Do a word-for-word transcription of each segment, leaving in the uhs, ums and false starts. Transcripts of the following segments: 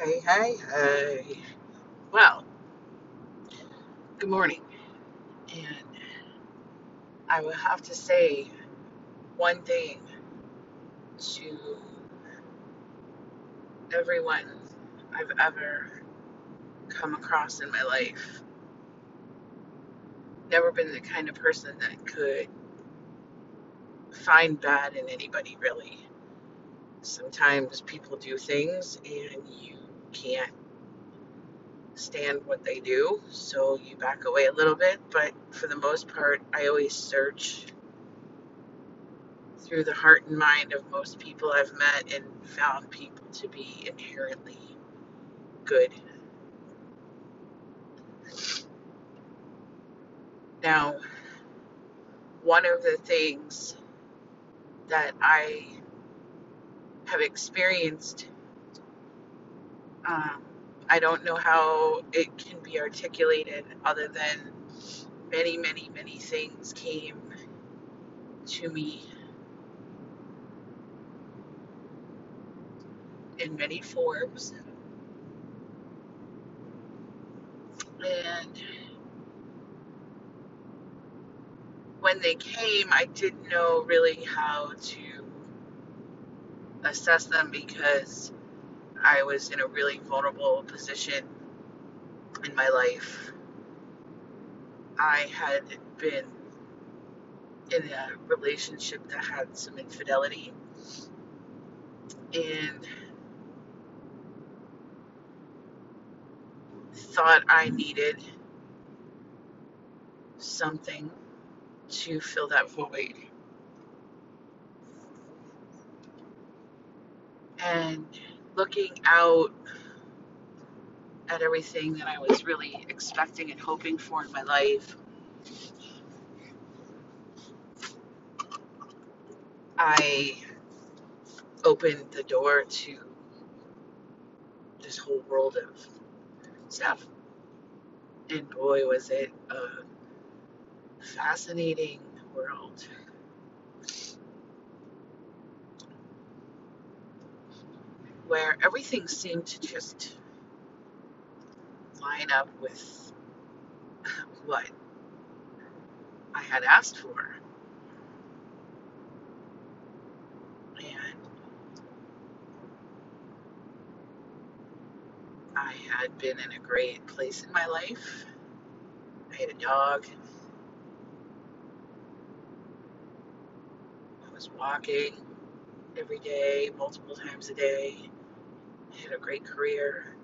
Hey, hey, hey. Well, good morning. And I will have to say one thing to everyone I've ever come across in my life. Never been the kind of person that could find bad in anybody, really. Sometimes people do things and you can't stand what they do, so you back away a little bit, but for the most part, I always search through the heart and mind of most people I've met and found people to be inherently good. Now, one of the things that I have experienced, um, I don't know how it can be articulated other than many, many, many things came to me in many forms. And when they came, I didn't know really how to assess them because I was in a really vulnerable position in my life. I had been in a relationship that had some infidelity, and thought I needed something to fill that void. And looking out at everything that I was really expecting and hoping for in my life, I opened the door to this whole world of stuff. And boy, was it a fascinating world. Where everything seemed to just line up with what I had asked for. And I had been in a great place in my life. I had a dog. I was walking every day, multiple times a day. I had a great career.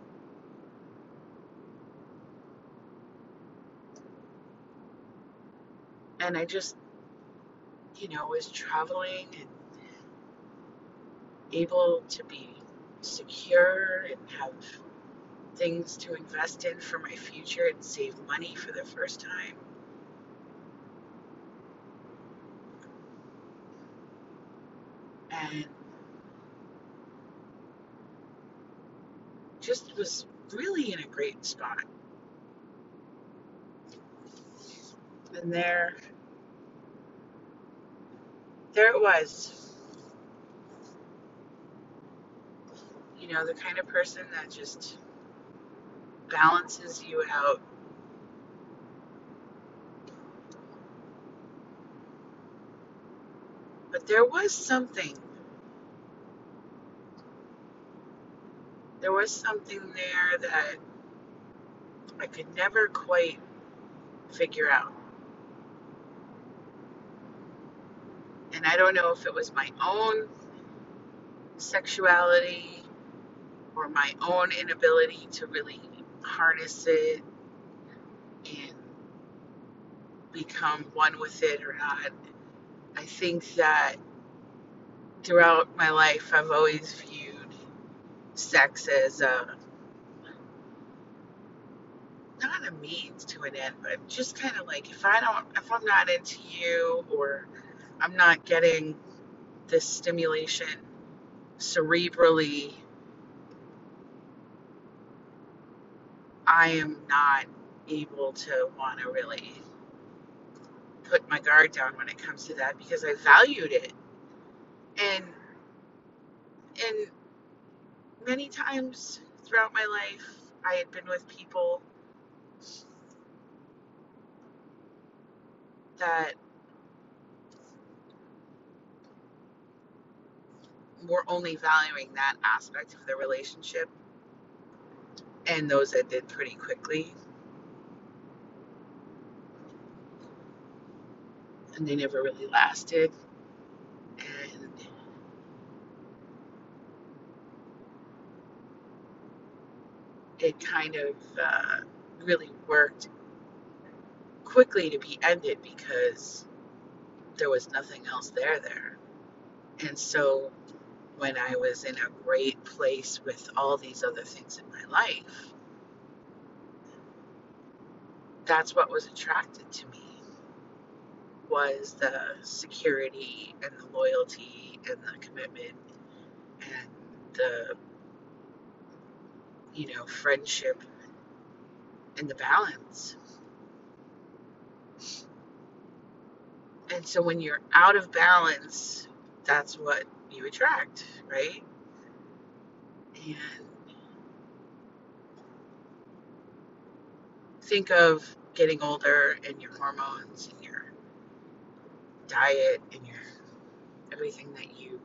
And I just, you know, was traveling and able to be secure and have things to invest in for my future and save money for the first time. And just was really in a great spot. And there, there it was. You know, the kind of person that just balances you out. But there was something. There was something there that I could never quite figure out. And I don't know if it was my own sexuality or my own inability to really harness it and become one with it or not. I think that throughout my life, I've always viewed sex as a, not a means to an end, but just kind of like, if I don't, if I'm not into you or I'm not getting this stimulation cerebrally, I am not able to want to really put my guard down when it comes to that because I valued it. And and many times throughout my life, I had been with people that were only valuing that aspect of the relationship, and those that did pretty quickly. And they never really lasted. And it kind of uh, really worked quickly to be ended because there was nothing else there there. And so when I was in a great place with all these other things in my life, that's what was attracted to me, was the security and the loyalty and the commitment and the, you know, friendship and the balance. And so when you're out of balance, that's what you attract, right? And think of getting older and your hormones and your diet and your everything that you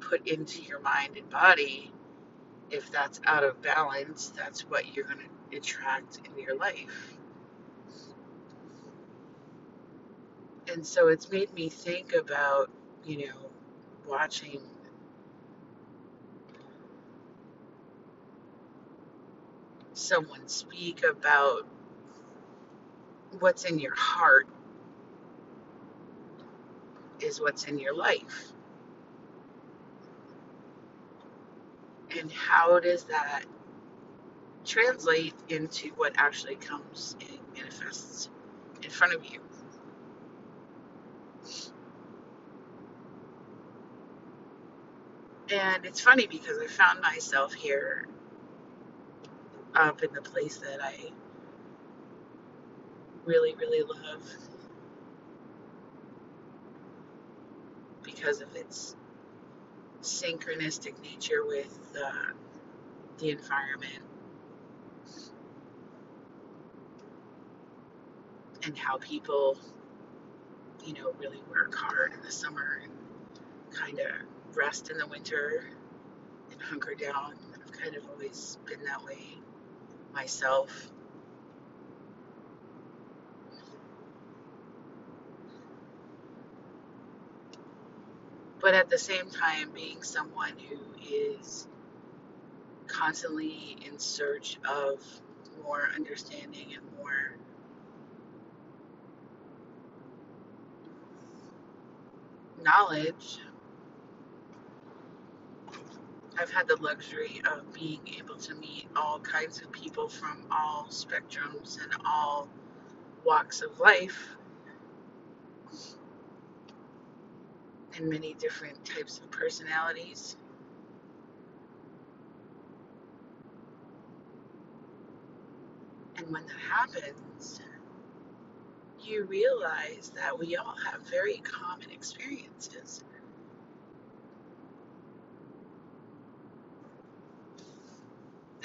put into your mind and body. If that's out of balance, that's what you're going to attract in your life. And so it's made me think about, you know, watching someone speak about what's in your heart is what's in your life. And how does that translate into what actually comes and manifests in front of you? And it's funny because I found myself here up in the place that I really, really love because of its synchronistic nature with uh, the environment and how people, you know, really work hard in the summer and kind of rest in the winter and hunker down. I've kind of always been that way myself. But at the same time, being someone who is constantly in search of more understanding and more knowledge, I've had the luxury of being able to meet all kinds of people from all spectrums and all walks of life, and many different types of personalities. And when that happens, you realize that we all have very common experiences.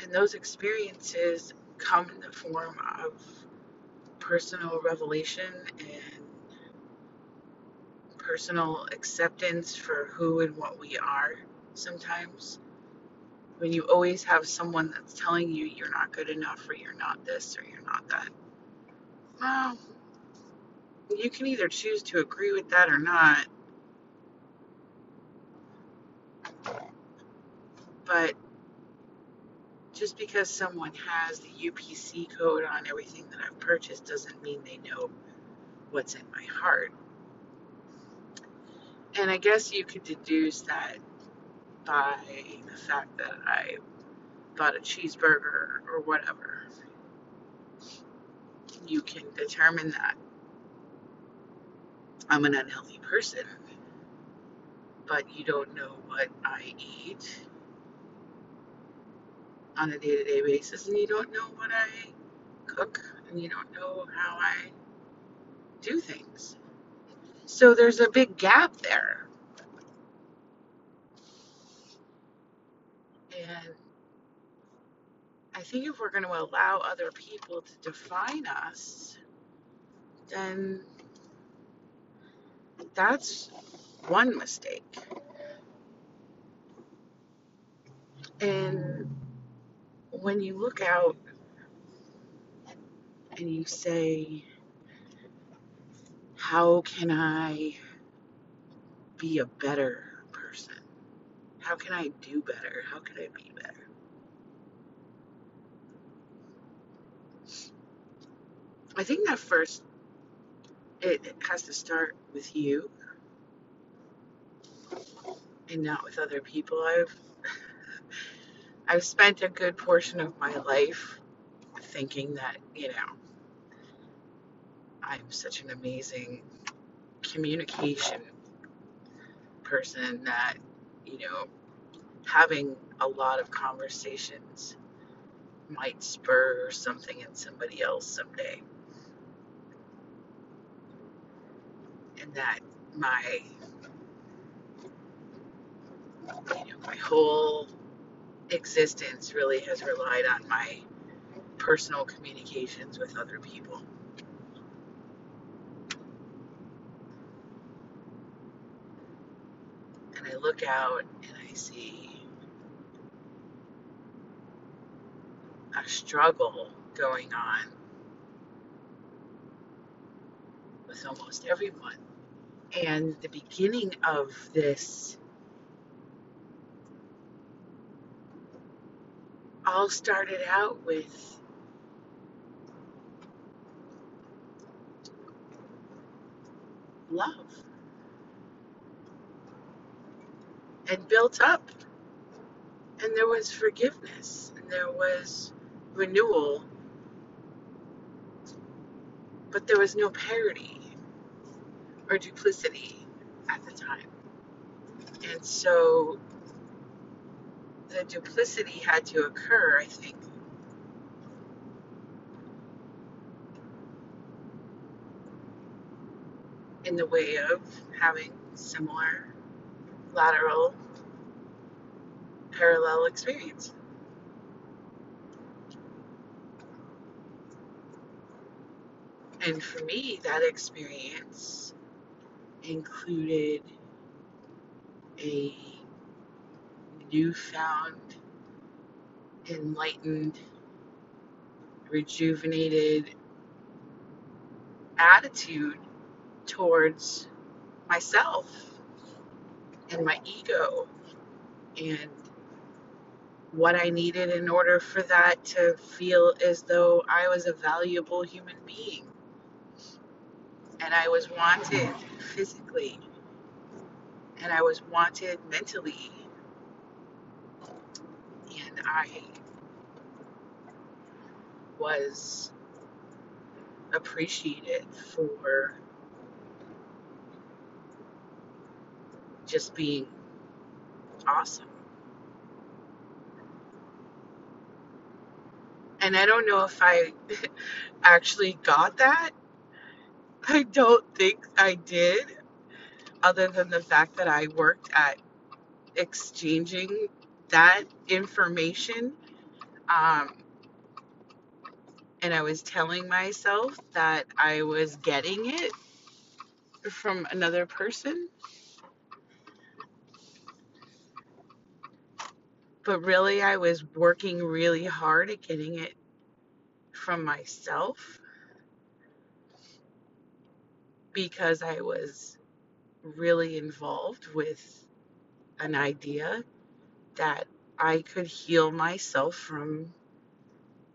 And those experiences come in the form of personal revelation and personal acceptance for who and what we are. Sometimes when you always have someone that's telling you you're not good enough or you're not this or you're not that, well, you can either choose to agree with that or not, but just because someone has the U P C code on everything that I've purchased doesn't mean they know what's in my heart. And I guess you could deduce that by the fact that I bought a cheeseburger or whatever. You can determine that I'm an unhealthy person, but you don't know what I eat on a day-to-day basis, and you don't know what I cook, and you don't know how I do things. So there's a big gap there. And I think if we're going to allow other people to define us, then that's one mistake. And when you look out and you say, how can I be a better person? How can I do better? How can I be better? I think that first, it has to start with you and not with other people. I've I've spent a good portion of my life thinking that, you know, I'm such an amazing communication person that, you know, having a lot of conversations might spur something in somebody else someday. And that my, you know, my whole existence really has relied on my personal communications with other people. And I look out and I see a struggle going on with almost everyone. And the beginning of this all started out with love and built up, and there was forgiveness and there was renewal, but there was no parity or duplicity at the time. And so the duplicity had to occur, I think, in the way of having similar lateral parallel experience. And for me, that experience included a newfound, enlightened, rejuvenated attitude towards myself and my ego and what I needed in order for that to feel as though I was a valuable human being and I was wanted physically and I was wanted mentally. And I was appreciated for just being awesome. And I don't know if I actually got that. I don't think I did, other than the fact that I worked at exchanging that information, um, and I was telling myself that I was getting it from another person, but really I was working really hard at getting it from myself, because I was really involved with an idea that I could heal myself from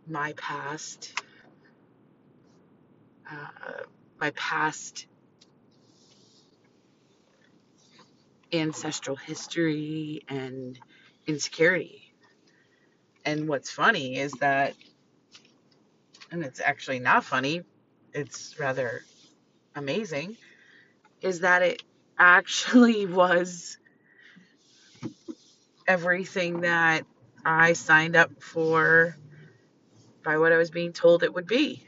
my past, uh, my past ancestral history and insecurity. And what's funny is that, and it's actually not funny, it's rather amazing, is that it actually was everything that I signed up for by what I was being told it would be.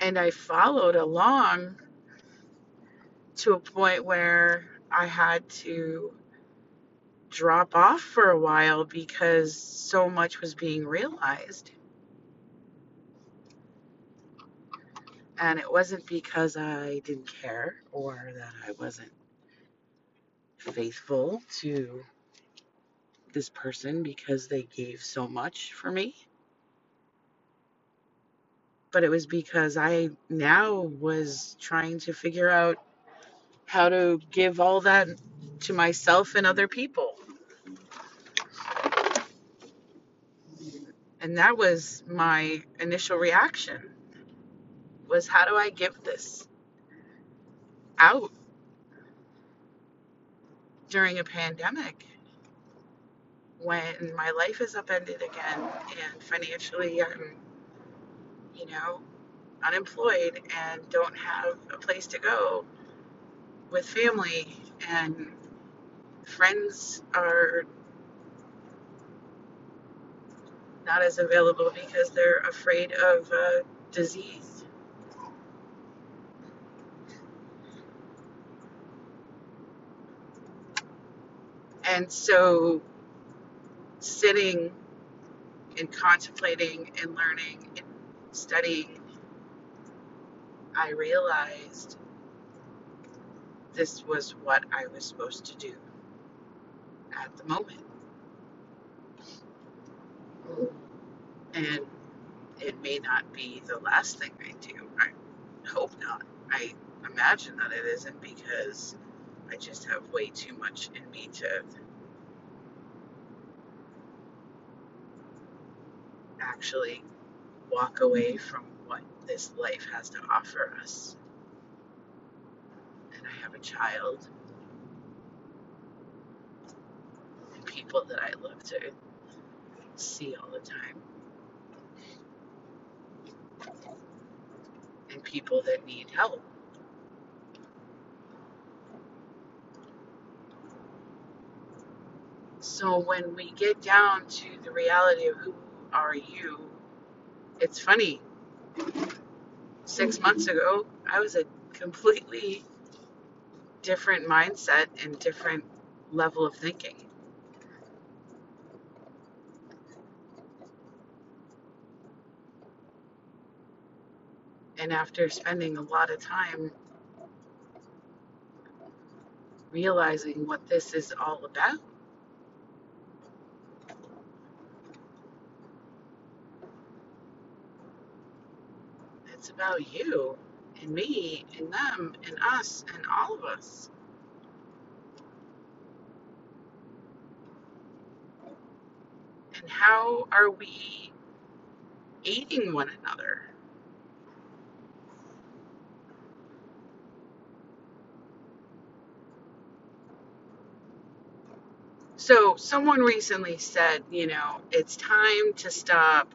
And I followed along to a point where I had to drop off for a while because so much was being realized. And it wasn't because I didn't care or that I wasn't faithful to this person, because they gave so much for me. But it was because I now was trying to figure out how to give all that to myself and other people. And that was my initial reaction, was how do I give this out during a pandemic when my life is upended again and financially I'm, you know, unemployed and don't have a place to go with family, and friends are not as available because they're afraid of uh, disease. And so sitting and contemplating and learning and studying, I realized this was what I was supposed to do at the moment. And it may not be the last thing I do. I hope not. I imagine that it isn't, because I just have way too much in me to actually walk away from what this life has to offer us. And I have a child and people that I love to see all the time, and people that need help. So when we get down to the reality of who are you, it's funny, six months ago, I was a completely different mindset and different level of thinking. And after spending a lot of time realizing what this is all about, it's about you and me and them and us and all of us. And how are we aiding one another? So someone recently said, you know, it's time to stop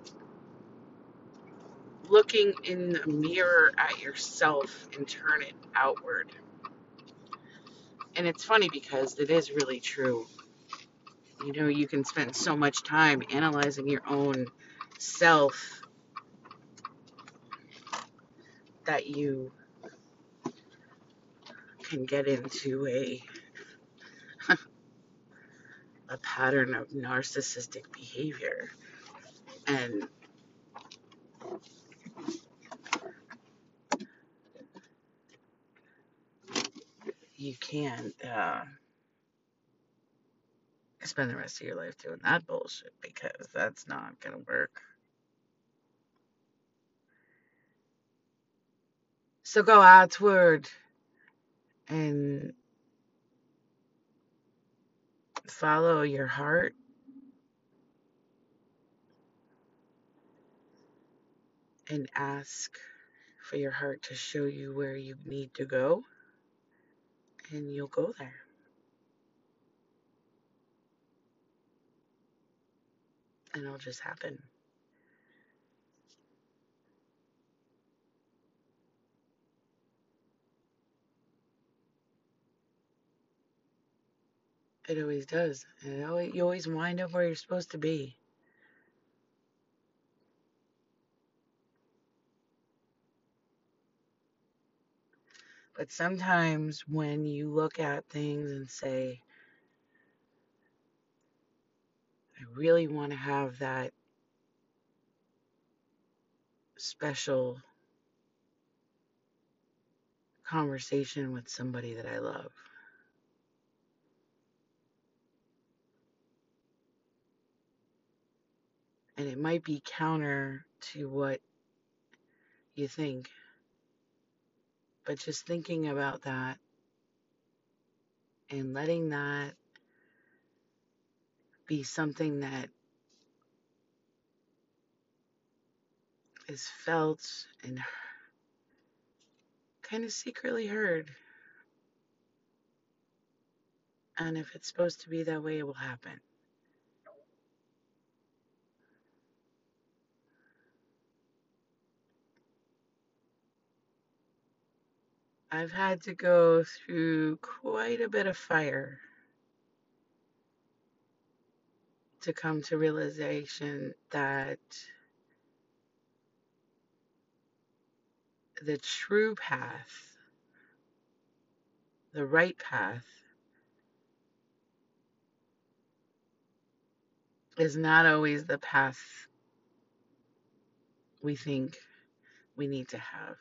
looking in the mirror at yourself and turn it outward. And it's funny because it is really true. You know, you can spend so much time analyzing your own self that you can get into a a pattern of narcissistic behavior. And you can't uh, spend the rest of your life doing that bullshit, because that's not going to work. So go outward and follow your heart. And ask for your heart to show you where you need to go. And you'll go there. And it'll just happen. It always does. And it always, you always wind up where you're supposed to be. But sometimes when you look at things and say, I really want to have that special conversation with somebody that I love. And it might be counter to what you think. But just thinking about that and letting that be something that is felt and kind of secretly heard. And if it's supposed to be that way, it will happen. I've had to go through quite a bit of fire to come to realization that the true path, the right path, is not always the path we think we need to have.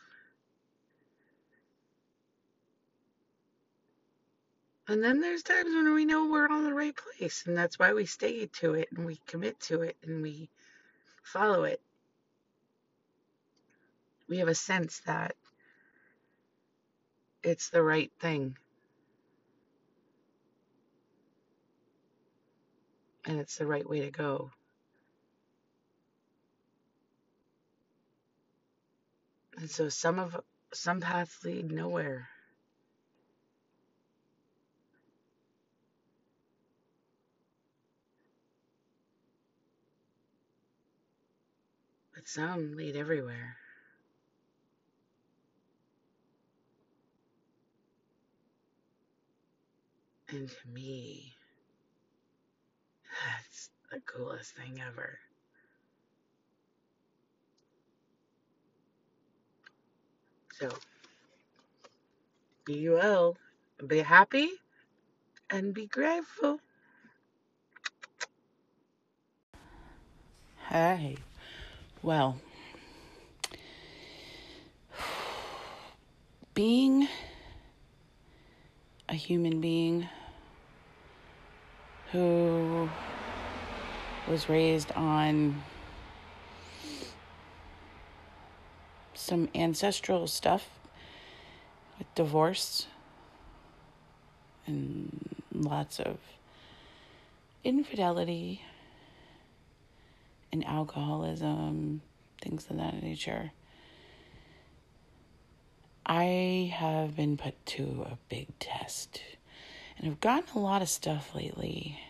And then there's times when we know we're on the right place, and that's why we stay to it, and we commit to it, and we follow it. We have a sense that it's the right thing. And it's the right way to go. And so some of some paths lead nowhere. Some lead everywhere. And to me, that's the coolest thing ever. So, be well, be happy, and be grateful. Hi. Well, being a human being who was raised on some ancestral stuff with divorce and lots of infidelity and alcoholism, things of that nature. I have been put to a big test. And I've gotten a lot of stuff lately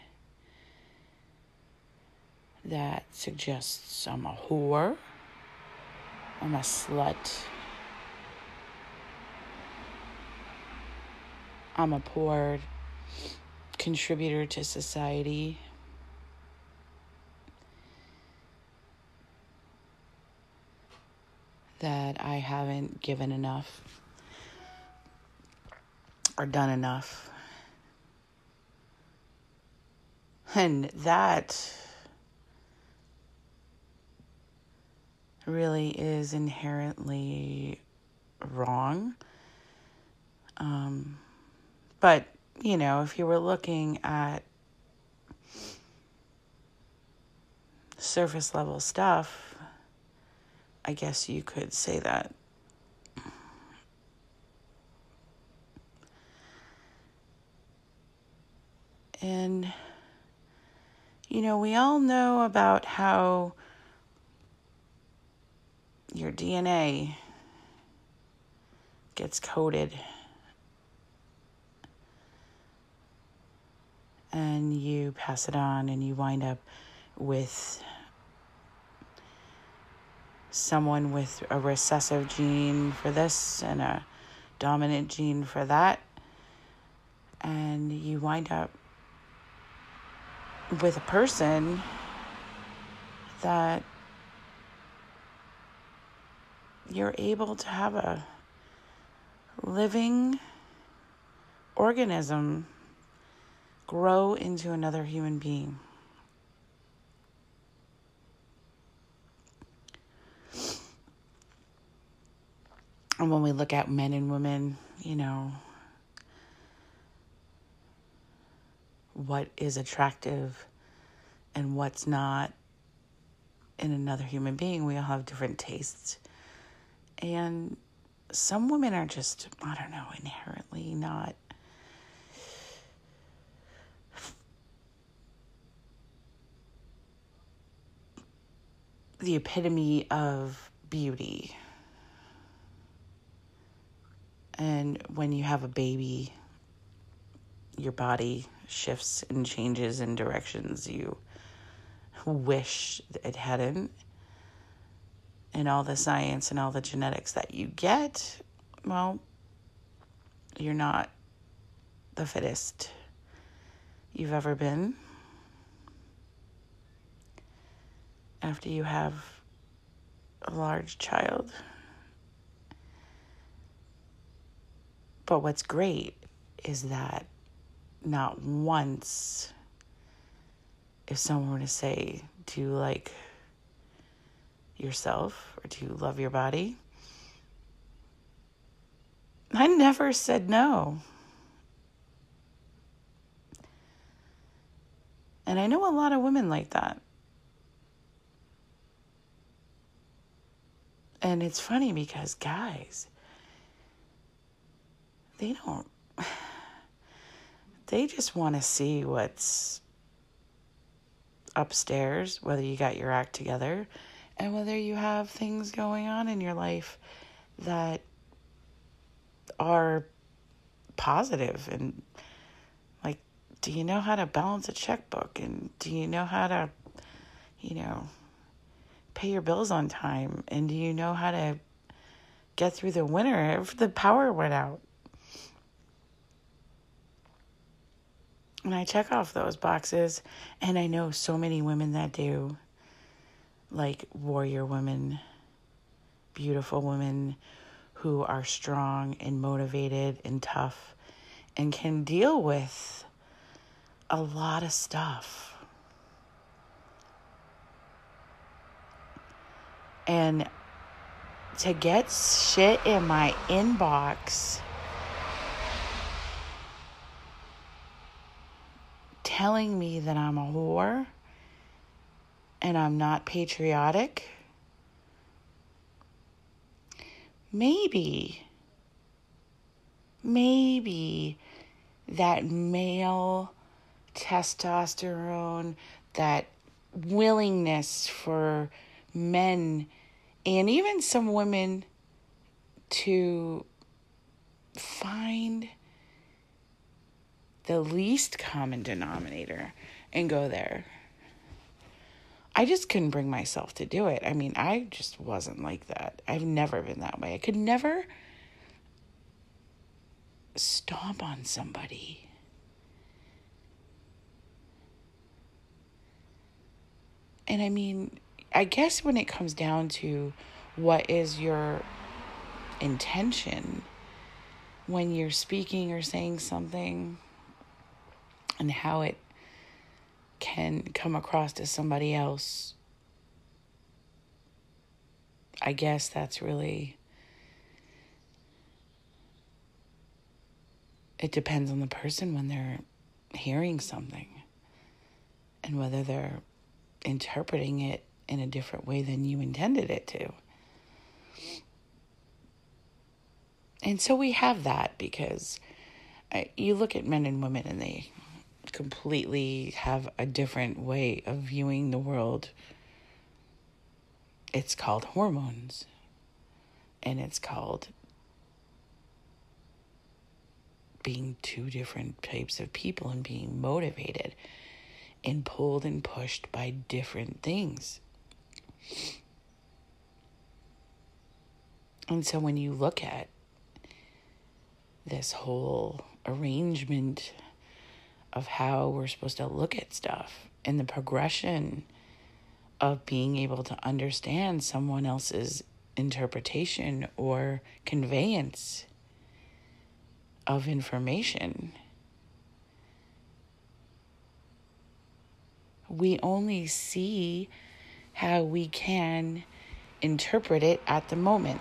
that suggests I'm a whore, I'm a slut, I'm a poor contributor to society. That I haven't given enough or done enough. And that really is inherently wrong. Um, but, you know, if you were looking at surface level stuff, I guess you could say that. And, you know, we all know about how your D N A gets coded and you pass it on and you wind up with someone with a recessive gene for this and a dominant gene for that. And you wind up with a person that you're able to have a living organism grow into another human being. And when we look at men and women, you know, what is attractive and what's not in another human being, we all have different tastes. And some women are just, I don't know, inherently not the epitome of beauty. And when you have a baby, your body shifts and changes in directions you wish it hadn't. And all the science and all the genetics that you get, well, you're not the fittest you've ever been. After you have a large child. But what's great is that not once, if someone were to say, do you like yourself or do you love your body? I never said no. And I know a lot of women like that. And it's funny because guys, they don't, they just want to see what's upstairs, whether you got your act together and whether you have things going on in your life that are positive. And like, do you know how to balance a checkbook? And do you know how to, you know, pay your bills on time? And do you know how to get through the winter if the power went out? And I check off those boxes, and I know so many women that do, like warrior women, beautiful women who are strong and motivated and tough and can deal with a lot of stuff. And to get shit in my inbox telling me that I'm a whore and I'm not patriotic. Maybe, maybe that male testosterone, that willingness for men and even some women to find the least common denominator and go there. I just couldn't bring myself to do it. I mean, I just wasn't like that. I've never been that way. I could never stomp on somebody. And I mean, I guess when it comes down to what is your intention when you're speaking or saying something, and how it can come across to somebody else, I guess that's really, it depends on the person when they're hearing something and whether they're interpreting it in a different way than you intended it to. And so we have that because I, you look at men and women and they completely have a different way of viewing the world. It's called hormones. And it's called being two different types of people and being motivated and pulled and pushed by different things. And so when you look at this whole arrangement of how we're supposed to look at stuff and the progression of being able to understand someone else's interpretation or conveyance, of information. We only see how we can interpret it at the moment.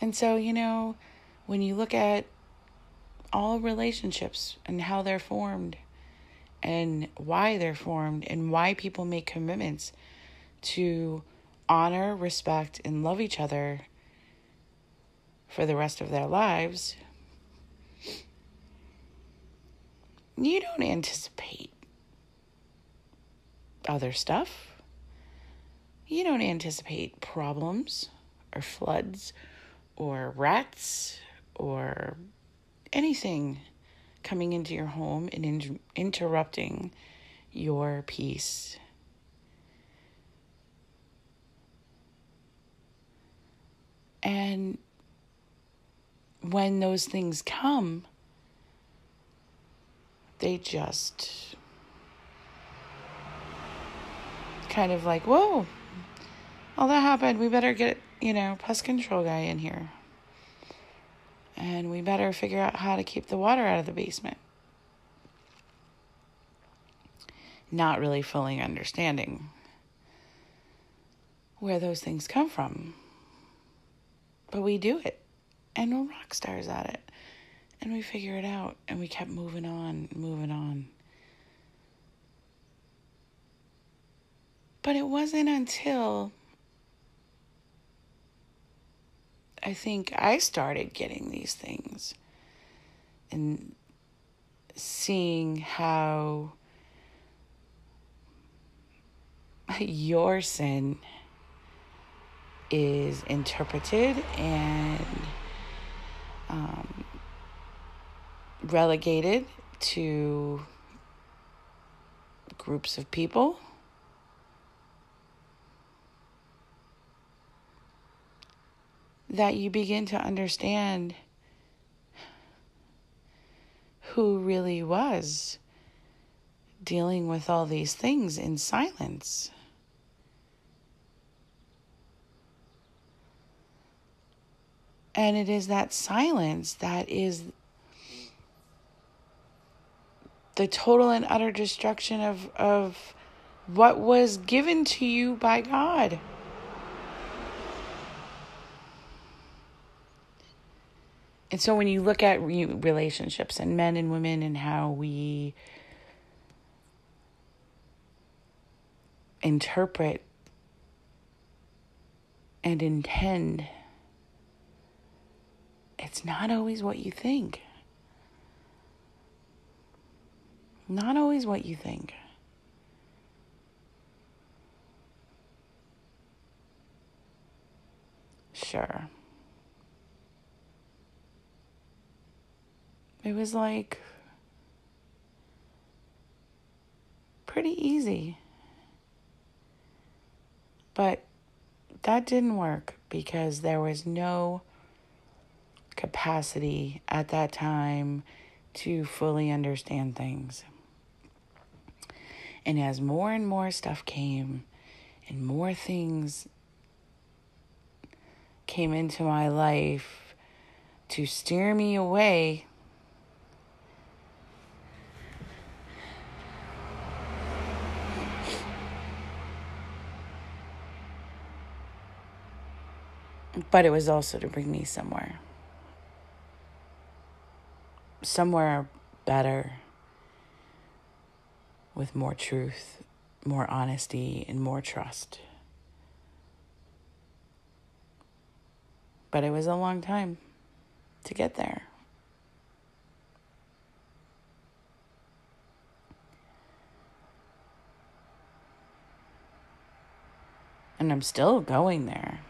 And so, you know, when you look at all relationships and how they're formed and why they're formed and why people make commitments to honor, respect, and love each other for the rest of their lives, you don't anticipate other stuff. You don't anticipate problems or floods or rats or anything coming into your home and in- interrupting your peace. And when those things come, they just kind of like, whoa, all that happened. We better get, you know, pest control guy in here. And we better figure out how to keep the water out of the basement. Not really fully understanding where those things come from. But we do it. And we're rock stars at it. And we figure it out. And we kept moving on, moving on. But it wasn't until I think I started getting these things and seeing how your sin is interpreted and um, relegated to groups of people. That you begin to understand who really was dealing with all these things in silence. And it is that silence that is the total and utter destruction of, of what was given to you by God. And so when you look at relationships and men and women and how we interpret and intend, it's not always what you think. Not always what you think. Sure. It was like pretty easy. But that didn't work because there was no capacity at that time to fully understand things. And as more and more stuff came and more things came into my life to steer me away, but it was also to bring me somewhere. Somewhere better. With more truth, more honesty, and more trust. But it was a long time to get there. And I'm still going there.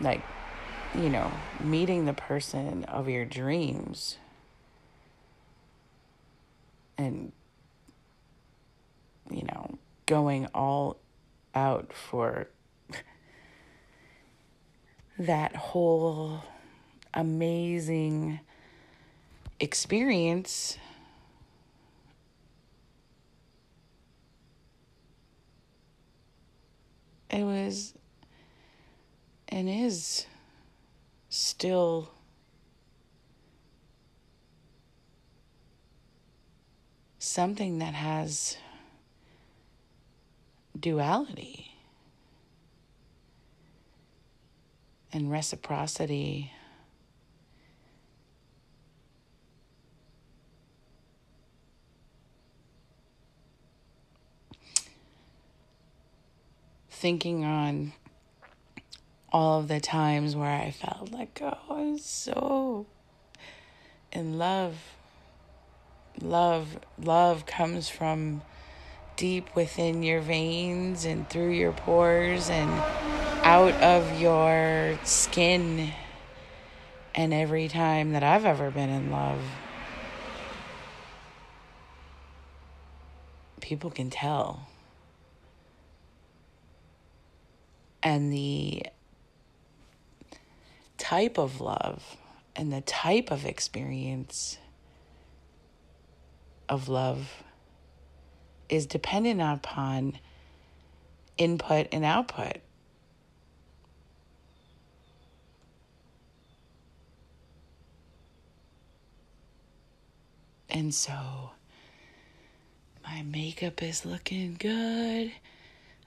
Like, you know, meeting the person of your dreams and, you know, going all out for that whole amazing experience it was and is still something that has duality and reciprocity . Thinking on all of the times where I felt like, oh, I was so in love. Love, love comes from deep within your veins and through your pores and out of your skin. And every time that I've ever been in love, people can tell. And the type of love and the type of experience of love is dependent upon input and output. And so my makeup is looking good.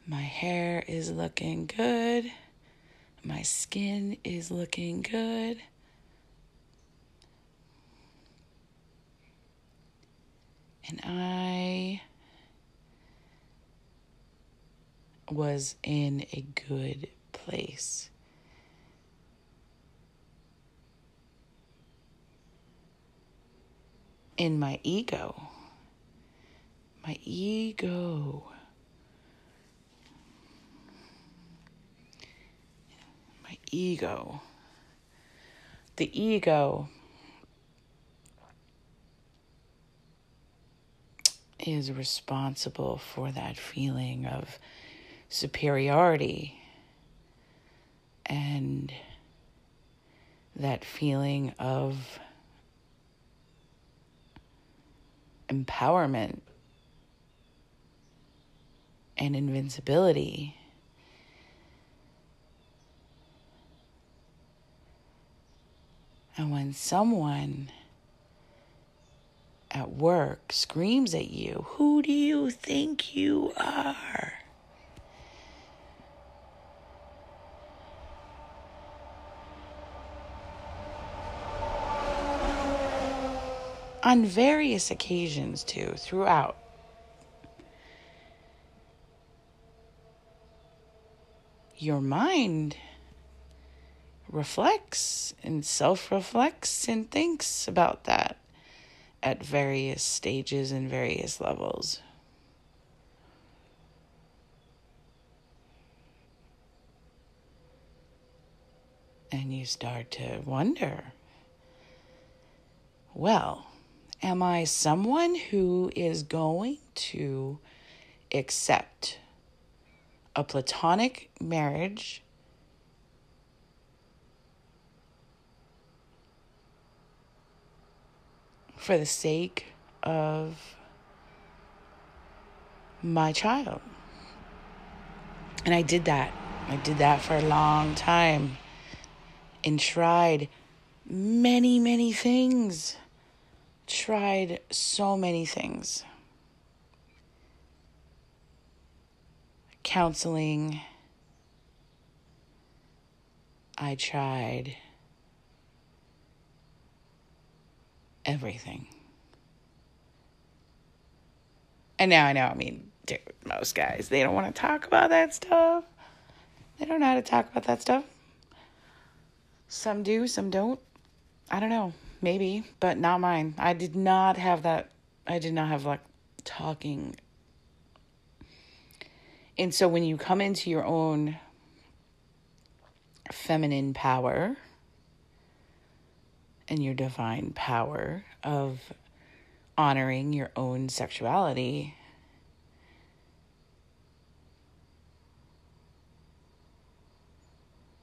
My hair is looking good. My skin is looking good. And I was in a good place. In my ego. My ego. Ego. The ego is responsible for that feeling of superiority and that feeling of empowerment and invincibility. And when someone at work screams at you, who do you think you are? On various occasions, too, throughout. Your mind reflects and self-reflects and thinks about that at various stages and various levels. And you start to wonder, well, am I someone who is going to accept a platonic marriage for the sake of my child? And I did that. I did that for a long time and tried many, many things. Tried so many things. Counseling. I tried everything. And now I know, I mean, dude, most guys, they don't want to talk about that stuff. They don't know how to talk about that stuff. Some do, some don't. I don't know. Maybe, but not mine. I did not have that. I did not have like talking. And so when you come into your own feminine power and your divine power of honoring your own sexuality,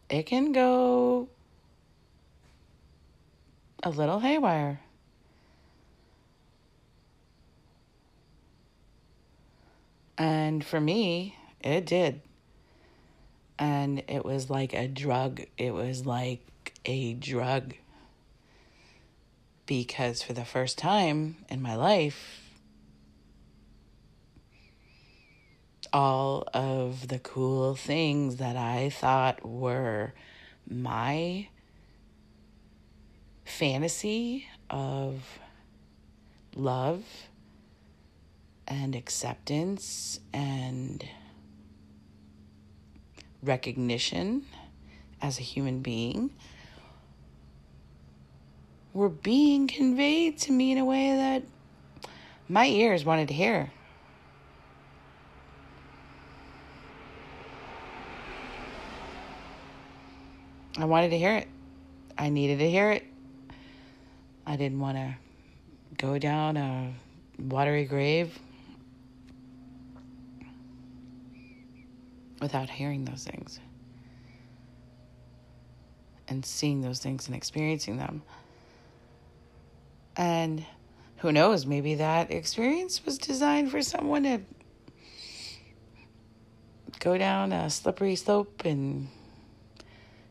it can go a little haywire. And for me, it did. and it was like a drug. It was like a drug, because for the first time in my life, all of the cool things that I thought were my fantasy of love and acceptance and recognition as a human being were being conveyed to me in a way that my ears wanted to hear. I wanted to hear it. I needed to hear it. I didn't want to go down a watery grave without hearing those things and seeing those things and experiencing them. And who knows, maybe that experience was designed for someone to go down a slippery slope and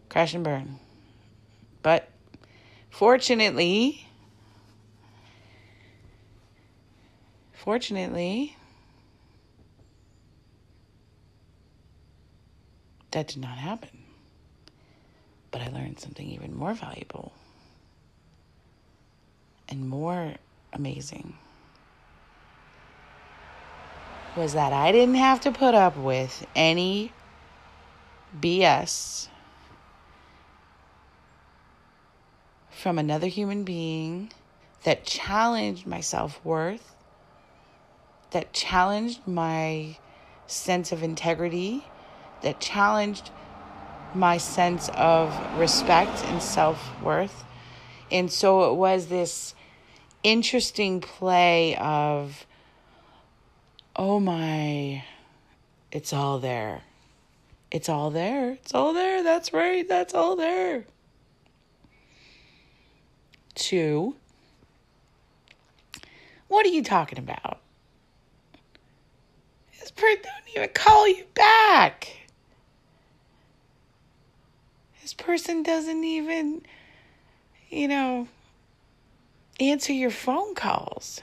crash and burn. But fortunately, fortunately, that did not happen. But I learned something even more valuable and more amazing, was that I didn't have to put up with any B S from another human being that challenged my self-worth, that challenged my sense of integrity, that challenged my sense of respect and self-worth. And so it was this interesting play of, oh my, it's all there. It's all there. It's all there. That's right. That's all there. Two, what are you talking about? This person don't even call you back. This person doesn't even, you know, answer your phone calls.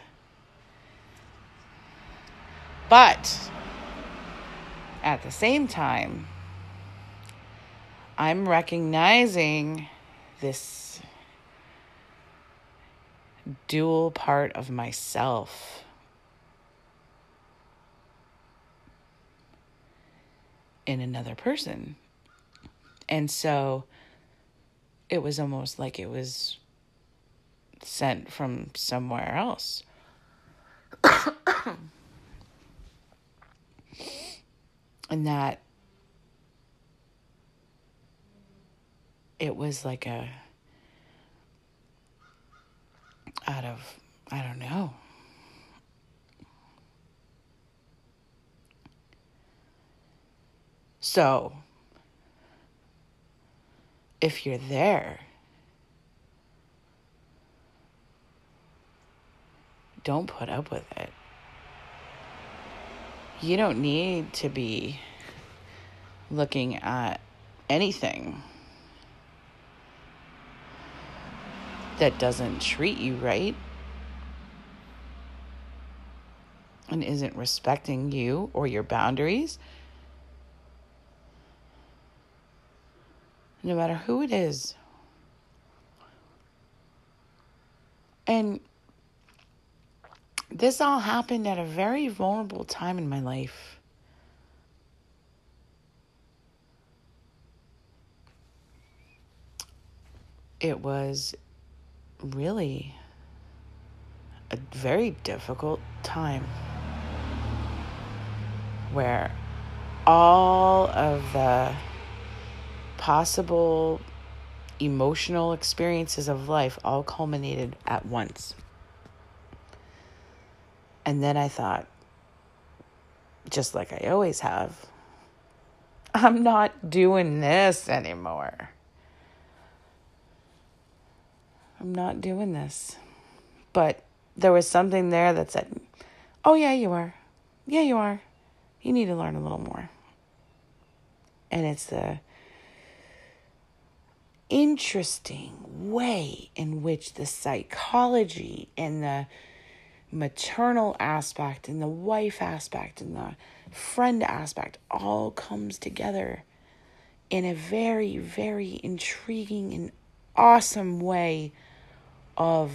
But at the same time, I'm recognizing this dual part of myself in another person. And so it was almost like it was sent from somewhere else. And that it was like a out of, I don't know. So, if you're there, don't put up with it. You don't need to be looking at anything that doesn't treat you right and isn't respecting you or your boundaries, no matter who it is. And this all happened at a very vulnerable time in my life. It was really a very difficult time where all of the possible emotional experiences of life all culminated at once. And then I thought, just like I always have, I'm not doing this anymore. I'm not doing this. But there was something there that said, oh, yeah, you are. Yeah, you are. You need to learn a little more. and it's a interesting way in which the psychology and the maternal aspect and the wife aspect and the friend aspect all comes together in a very, very intriguing and awesome way of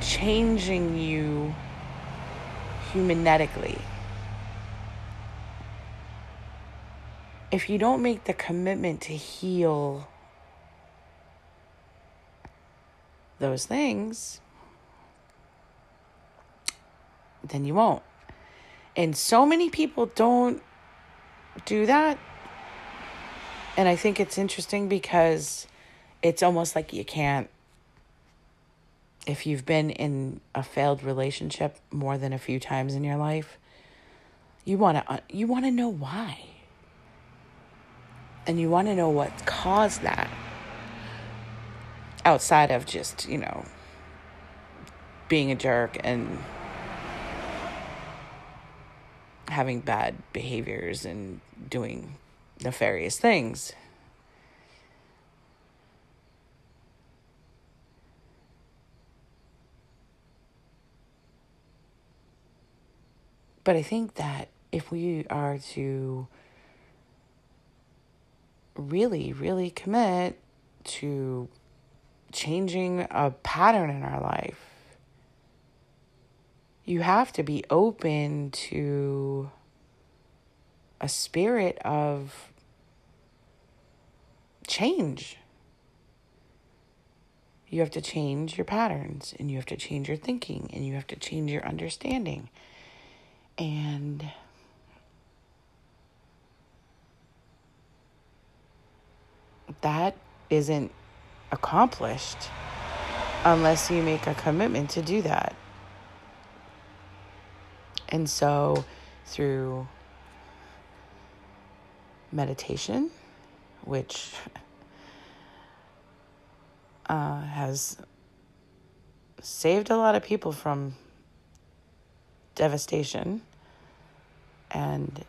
changing you humanetically. If you don't make the commitment to heal those things, then you won't. And so many people don't do that. And I think it's interesting because it's almost like you can't. If you've been in a failed relationship more than a few times in your life, you want to you want to know why. And you want to know what caused that. Outside of just, you know, being a jerk and having bad behaviors and doing nefarious things. But I think that if we are to really, really commit to changing a pattern in our life, you have to be open to a spirit of change. You have to change your patterns, and you have to change your thinking, and you have to change your understanding. And that isn't accomplished unless you make a commitment to do that. And so through meditation, which uh, has saved a lot of people from devastation and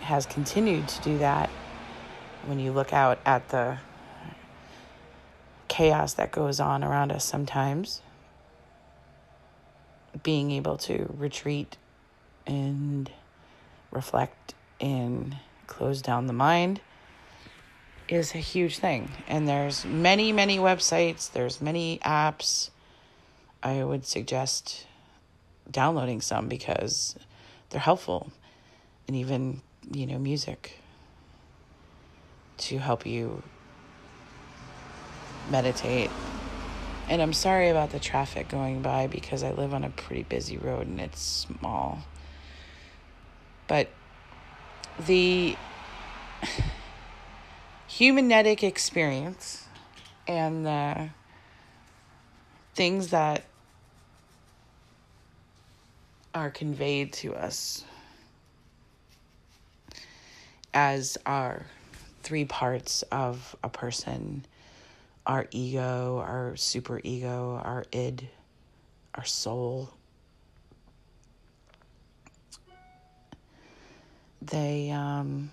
has continued to do that when you look out at the chaos that goes on around us sometimes. Being able to retreat and reflect and close down the mind is a huge thing. And there's many, many websites, there's many apps. I would suggest downloading some because they're helpful, and even, you know, music to help you meditate. And I'm sorry about the traffic going by because I live on a pretty busy road and it's small. But the humanetic experience and the things that are conveyed to us as our three parts of a person, our ego, our superego, our id, our soul, they um,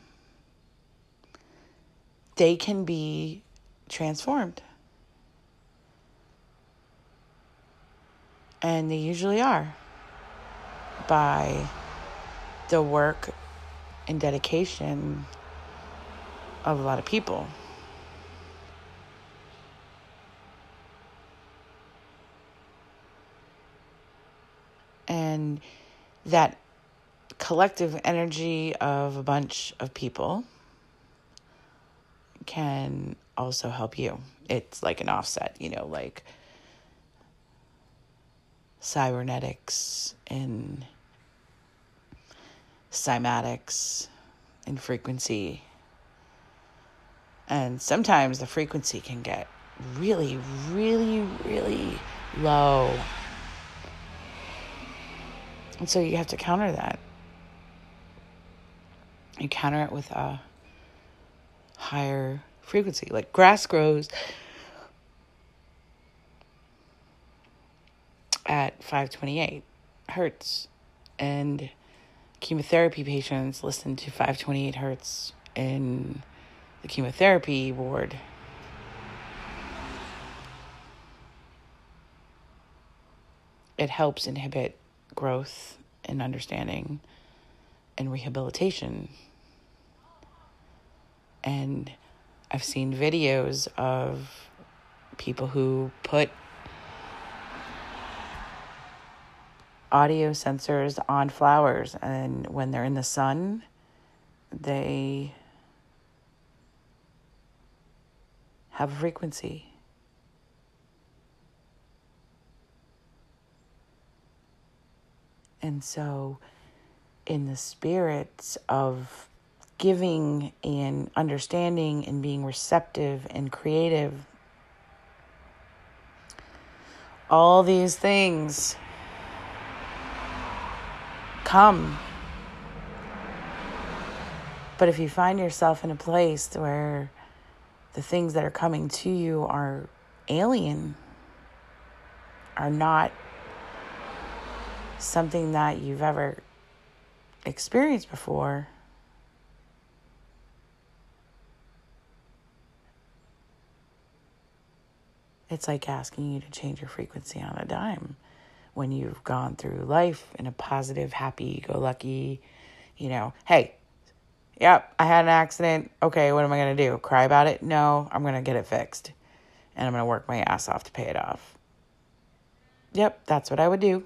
they can be transformed. And they usually are, by the work and dedication of a lot of people. And that collective energy of a bunch of people can also help you. It's like an offset, you know, like cybernetics and cymatics and frequency. And sometimes the frequency can get really, really, really low. And so you have to counter that. You counter it with a higher frequency. Like grass grows at five twenty-eight hertz. And chemotherapy patients listen to five twenty-eight hertz in the chemotherapy ward. It helps inhibit growth and understanding and rehabilitation. And I've seen videos of people who put audio sensors on flowers, and when they're in the sun, they have a frequency. And so in the spirits of giving and understanding and being receptive and creative, all these things come. But if you find yourself in a place where the things that are coming to you are alien, are not something that you've ever experienced before, it's like asking you to change your frequency on a dime when you've gone through life in a positive, happy-go-lucky, you know, hey, yep, I had an accident. Okay, what am I going to do? Cry about it? No, I'm going to get it fixed, and I'm going to work my ass off to pay it off. Yep, that's what I would do.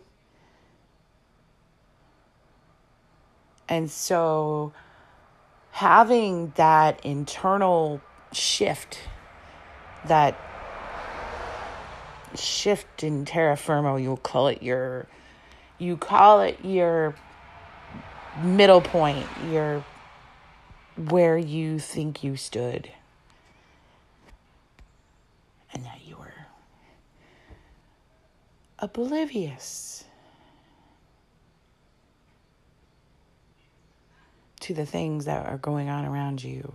And so having that internal shift, that shift in terra firma, you'll call it your, you call it your middle point, your, where you think you stood and that you were oblivious to the things that are going on around you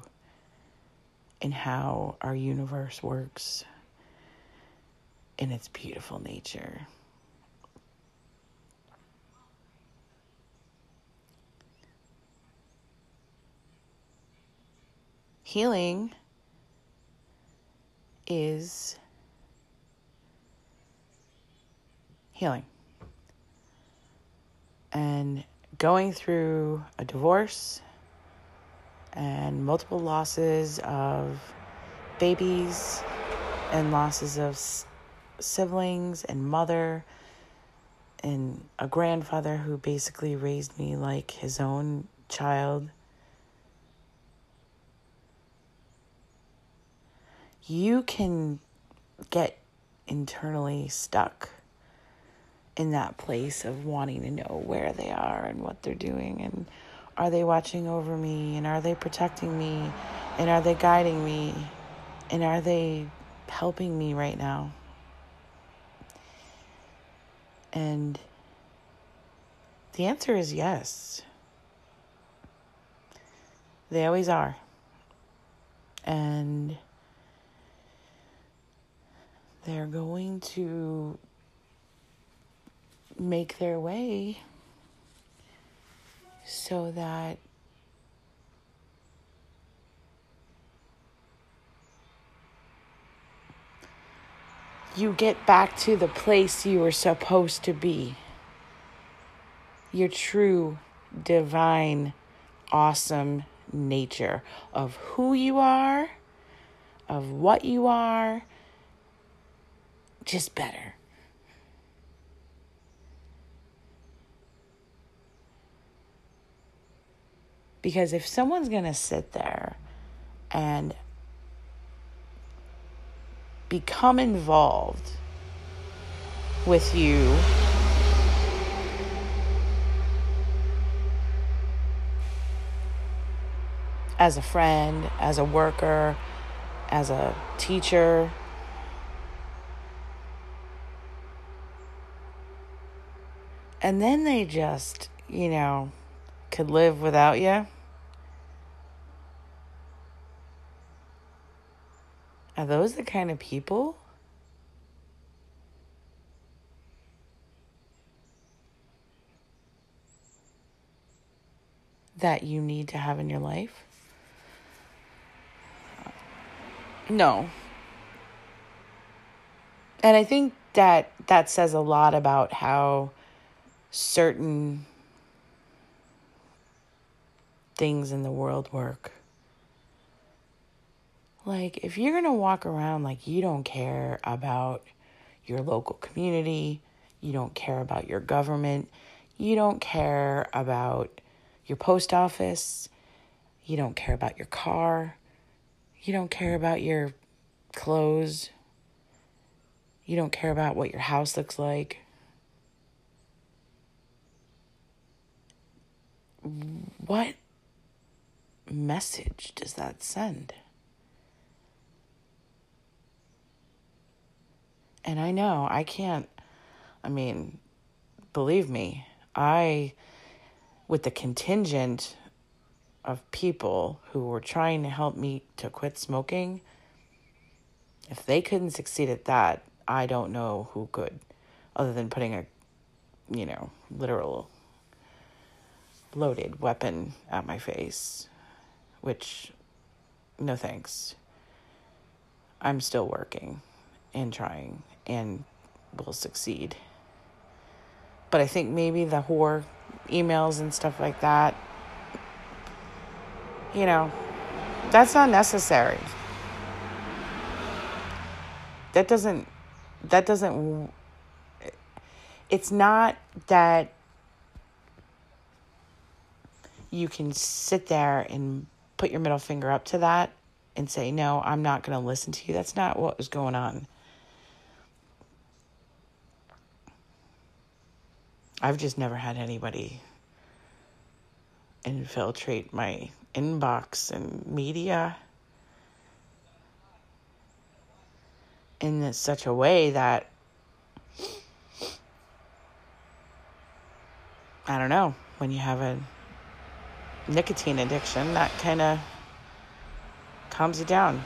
and how our universe works in its beautiful nature. Healing is healing. And going through a divorce and multiple losses of babies and losses of s- siblings and mother and a grandfather who basically raised me like his own child. You can get internally stuck in that place of wanting to know where they are and what they're doing, and are they watching over me, and are they protecting me, and are they guiding me, and are they helping me right now? And the answer is yes. They always are. And they're going to make their way so that you get back to the place you were supposed to be. Your true, divine, awesome nature of who you are, of what you are, just better. Because if someone's going to sit there and become involved with you as a friend, as a worker, as a teacher, and then they just, you know, could live without you, are those the kind of people? that you need to have in your life? No. And I think that that says a lot about how certain things in the world work. Like, if you're going to walk around like you don't care about your local community, you don't care about your government, you don't care about your post office, you don't care about your car, you don't care about your clothes, you don't care about what your house looks like, what message does that send? And I know, I can't, I mean, believe me, I, with the contingent of people who were trying to help me to quit smoking, if they couldn't succeed at that, I don't know who could, other than putting a, you know, literal loaded weapon at my face, which, no thanks. I'm still working and trying and will succeed. But I think maybe the whore emails and stuff like that, you know, that's not necessary. That doesn't, that doesn't, it's not that you can sit there and put your middle finger up to that and say, no, I'm not going to listen to you. That's not what was going on. I've just never had anybody infiltrate my inbox and media in such a way that, I don't know, when you have a nicotine addiction, that kind of calms you down.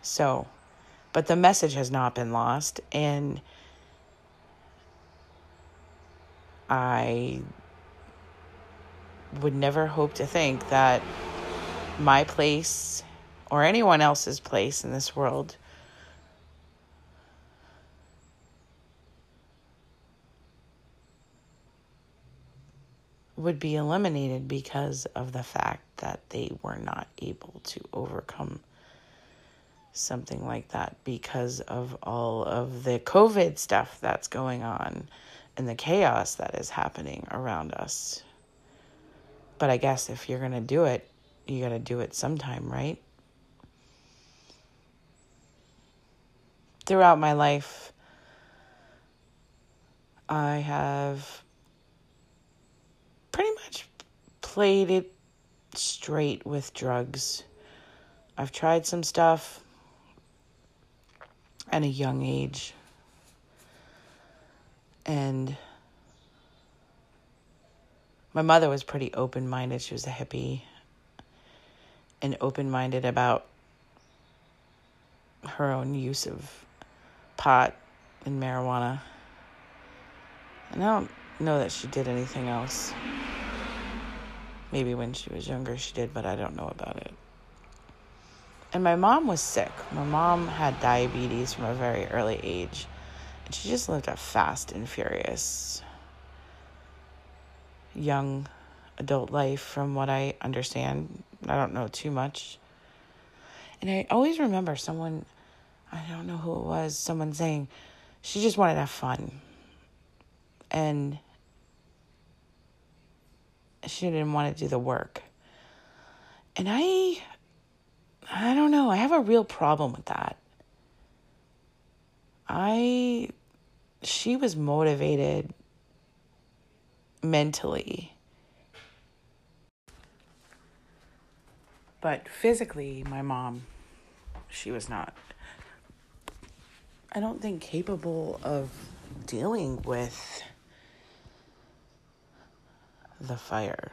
So, but the message has not been lost, and I would never hope to think that my place or anyone else's place in this world would be eliminated because of the fact that they were not able to overcome something like that because of all of the COVID stuff that's going on and the chaos that is happening around us. But I guess if you're going to do it, you got to do it sometime, right? Throughout my life, I have pretty much played it straight with drugs. I've tried some stuff at a young age, and my mother was pretty open-minded. She was a hippie and open-minded about her own use of pot and marijuana, and I don't know that she did anything else. Maybe when she was younger she did, but I don't know about it. And my mom was sick. My mom had diabetes from a very early age, and she just lived a fast and furious young adult life, from what I understand. I don't know too much. And I always remember someone, I don't know who it was, someone saying she just wanted to have fun. And she didn't want to do the work. And I... I don't know. I have a real problem with that. I, she was motivated mentally, but physically, my mom, she was not, I don't think, capable of dealing with the fire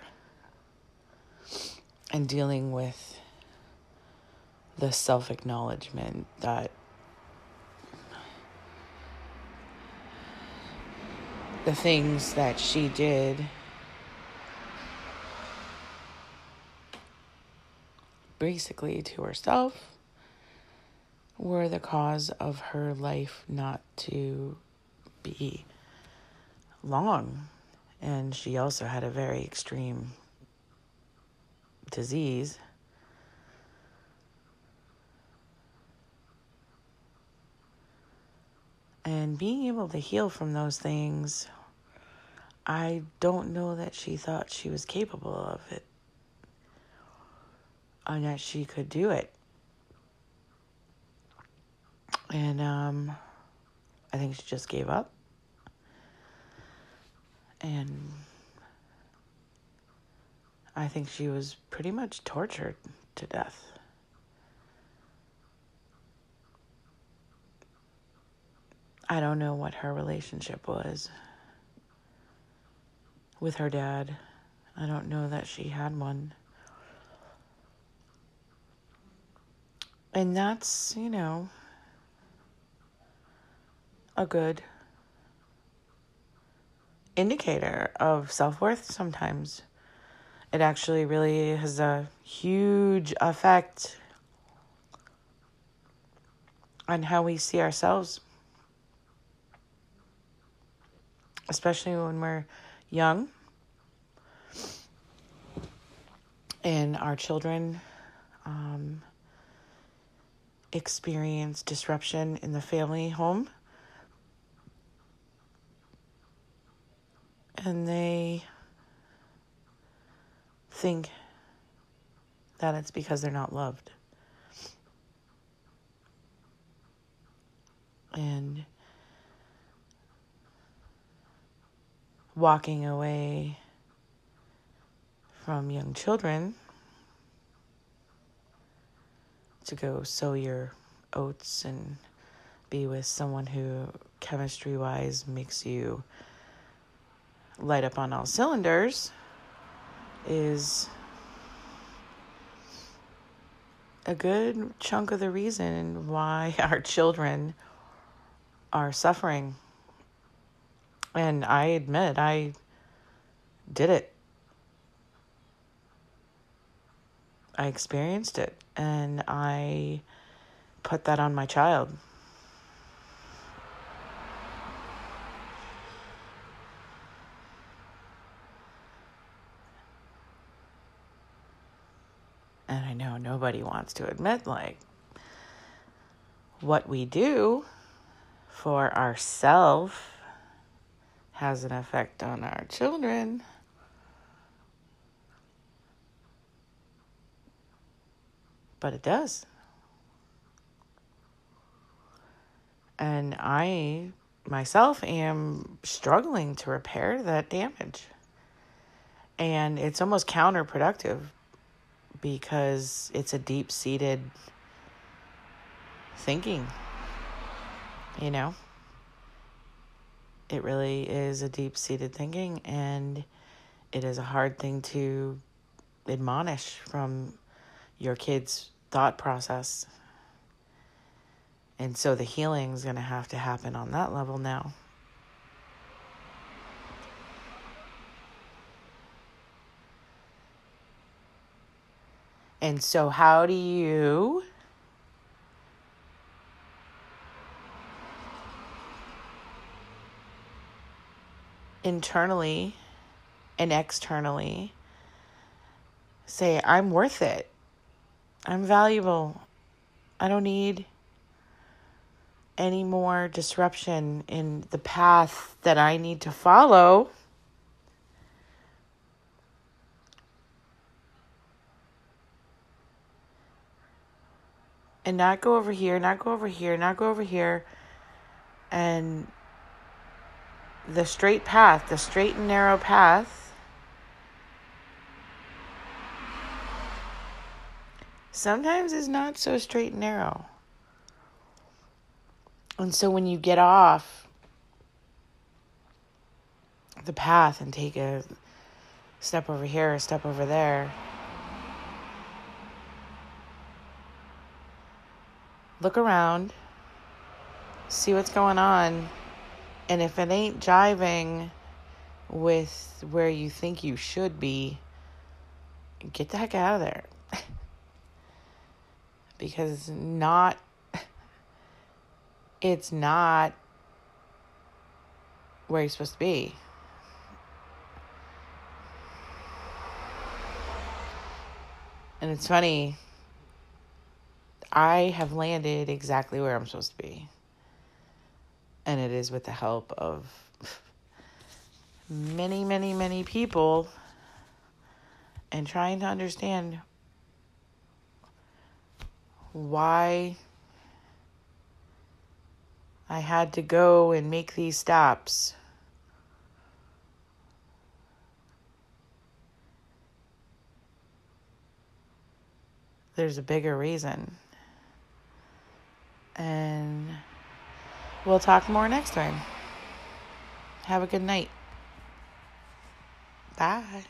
and dealing with the self-acknowledgement that the things that she did. Basically to herself, were the cause of her life not to be long. And she also had a very extreme disease. And being able to heal from those things, I don't know that she thought she was capable of it, and that she could do it. And um, I think she just gave up. And I think she was pretty much tortured to death. I don't know what her relationship was with her dad. I don't know that she had one. And that's, you know, a good indicator of self-worth sometimes. It actually really has a huge effect on how we see ourselves, especially when we're young and our children um, experience disruption in the family home, and they think that it's because they're not loved. And walking away from young children to go sow your oats and be with someone who, chemistry-wise, makes you light up on all cylinders is a good chunk of the reason why our children are suffering. And I admit, I did it. I experienced it, and I put that on my child. And I know nobody wants to admit, like, what we do for ourselves has an effect on our children. But it does. And I, myself, am struggling to repair that damage. And it's almost counterproductive, because it's a deep-seated thinking, you know? It really is a deep-seated thinking, and it is a hard thing to admonish from your kid's thought process. And so the healing is going to have to happen on that level now. And so how do you internally and externally say, I'm worth it, I'm valuable, I don't need any more disruption in the path that I need to follow? And not go over here, not go over here, not go over here. And the straight path, the straight and narrow path, sometimes is not so straight and narrow. And so when you get off the path and take a step over here, a step over there, look around, see what's going on, and if it ain't jiving with where you think you should be, get the heck out of there. Because not, it's not where you're supposed to be. And it's funny, I have landed exactly where I'm supposed to be. And it is with the help of many, many, many people and trying to understand why I had to go and make these stops. There's a bigger reason. And we'll talk more next time. Have a good night. Bye.